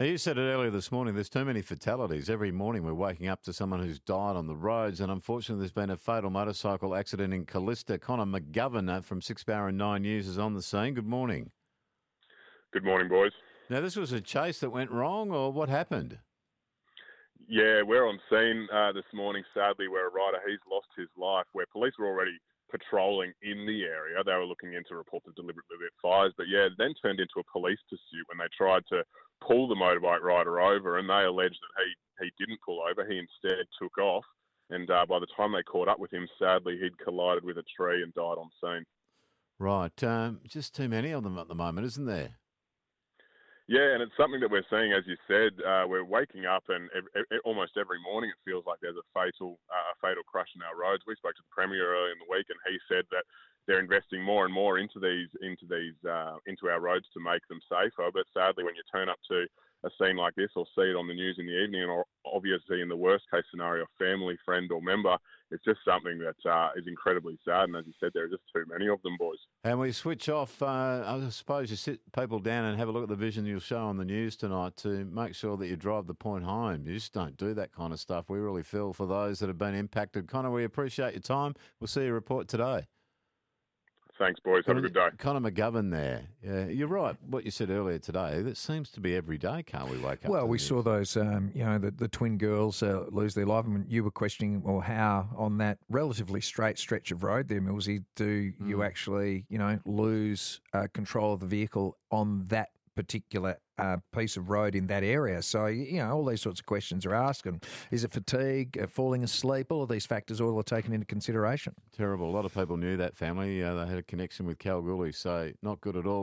Now, you said it earlier this morning, there's too many fatalities. Every morning we're waking up to someone who's died on the roads, and unfortunately there's been a fatal motorcycle accident in Callista. Connor McGovern from 6 Power and 9 News is on the scene. Good morning. Good morning, boys. Now, this was a chase that went wrong, or what happened? Yeah, we're on scene this morning, sadly, where a rider, he's lost his life, where police were already patrolling in the area. They were looking into reports of deliberate fires, but yeah, then turned into a police pursuit when they tried to pull the motorbike rider over, and they alleged that he didn't pull over. He instead took off, and by the time they caught up with him, sadly, he'd collided with a tree and died on scene. Right. Just too many of them at the moment, isn't there? Yeah, and it's something that we're seeing, as you said. We're waking up, and almost every morning it feels like there's a fatal crash in our roads. We spoke to the Premier earlier in the week, and he said that they're investing more and more into our roads to make them safer. But sadly, when you turn up to a scene like this, or see it on the news in the evening, and obviously in the worst case scenario, family, friend, or member, it's just something that is incredibly sad. And as you said, there are just too many of them, boys. And we switch off. I suppose you sit people down and have a look at the vision you'll show on the news tonight to make sure that you drive the point home. You just don't do that kind of stuff. We really feel for those that have been impacted. Connor, we appreciate your time. We'll see your report today. Thanks, boys. Have a good day. Connor McGovern there. Yeah, you're right, what you said earlier today. That seems to be every day, can't we wake up? Well, we saw those, the twin girls lose their life. And you were questioning, well, how on that relatively straight stretch of road there, Millsy, do you actually, lose control of the vehicle on that particular piece of road in that area? So, all these sorts of questions are asked. And is it fatigue, falling asleep? All of these factors all are taken into consideration. Terrible. A lot of people knew that family. They had a connection with Kalgoorlie, so not good at all.